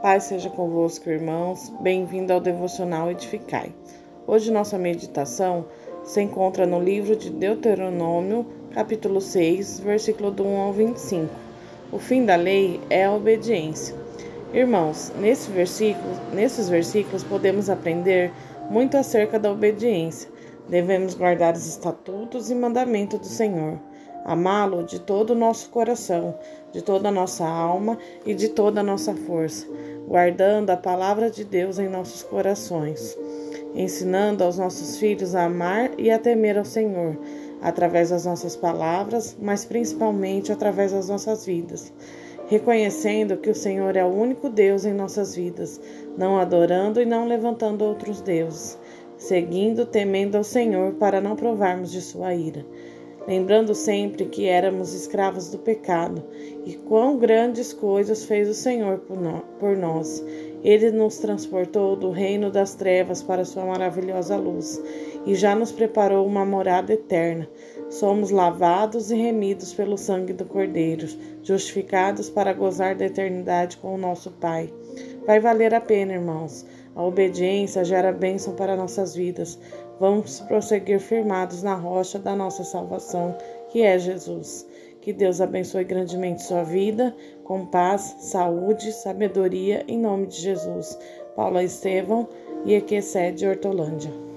Paz seja convosco, irmãos. Bem-vindo ao Devocional Edificai. Hoje nossa meditação se encontra no livro de Deuteronômio, capítulo 6, versículo do 1 ao 25. O fim da lei é a obediência. Irmãos, nesses versículos podemos aprender muito acerca da obediência. Devemos guardar os estatutos e mandamentos do Senhor, amá-lo de todo o nosso coração, de toda a nossa alma e de toda a nossa força, guardando a palavra de Deus em nossos corações, ensinando aos nossos filhos a amar e a temer ao Senhor, através das nossas palavras, mas principalmente através das nossas vidas, reconhecendo que o Senhor é o único Deus em nossas vidas, não adorando e não levantando outros deuses, seguindo, temendo ao Senhor para não provarmos de sua ira. Lembrando sempre que éramos escravos do pecado e quão grandes coisas fez o Senhor por nós. Ele nos transportou do reino das trevas para sua maravilhosa luz e já nos preparou uma morada eterna. Somos lavados e remidos pelo sangue do Cordeiro, justificados para gozar da eternidade com o nosso Pai. Vai valer a pena, irmãos. A obediência gera bênção para nossas vidas. Vamos prosseguir firmados na rocha da nossa salvação, que é Jesus. Que Deus abençoe grandemente sua vida, com paz, saúde, sabedoria, em nome de Jesus. Paula Estevam, I.E.Q. sede Hortolândia.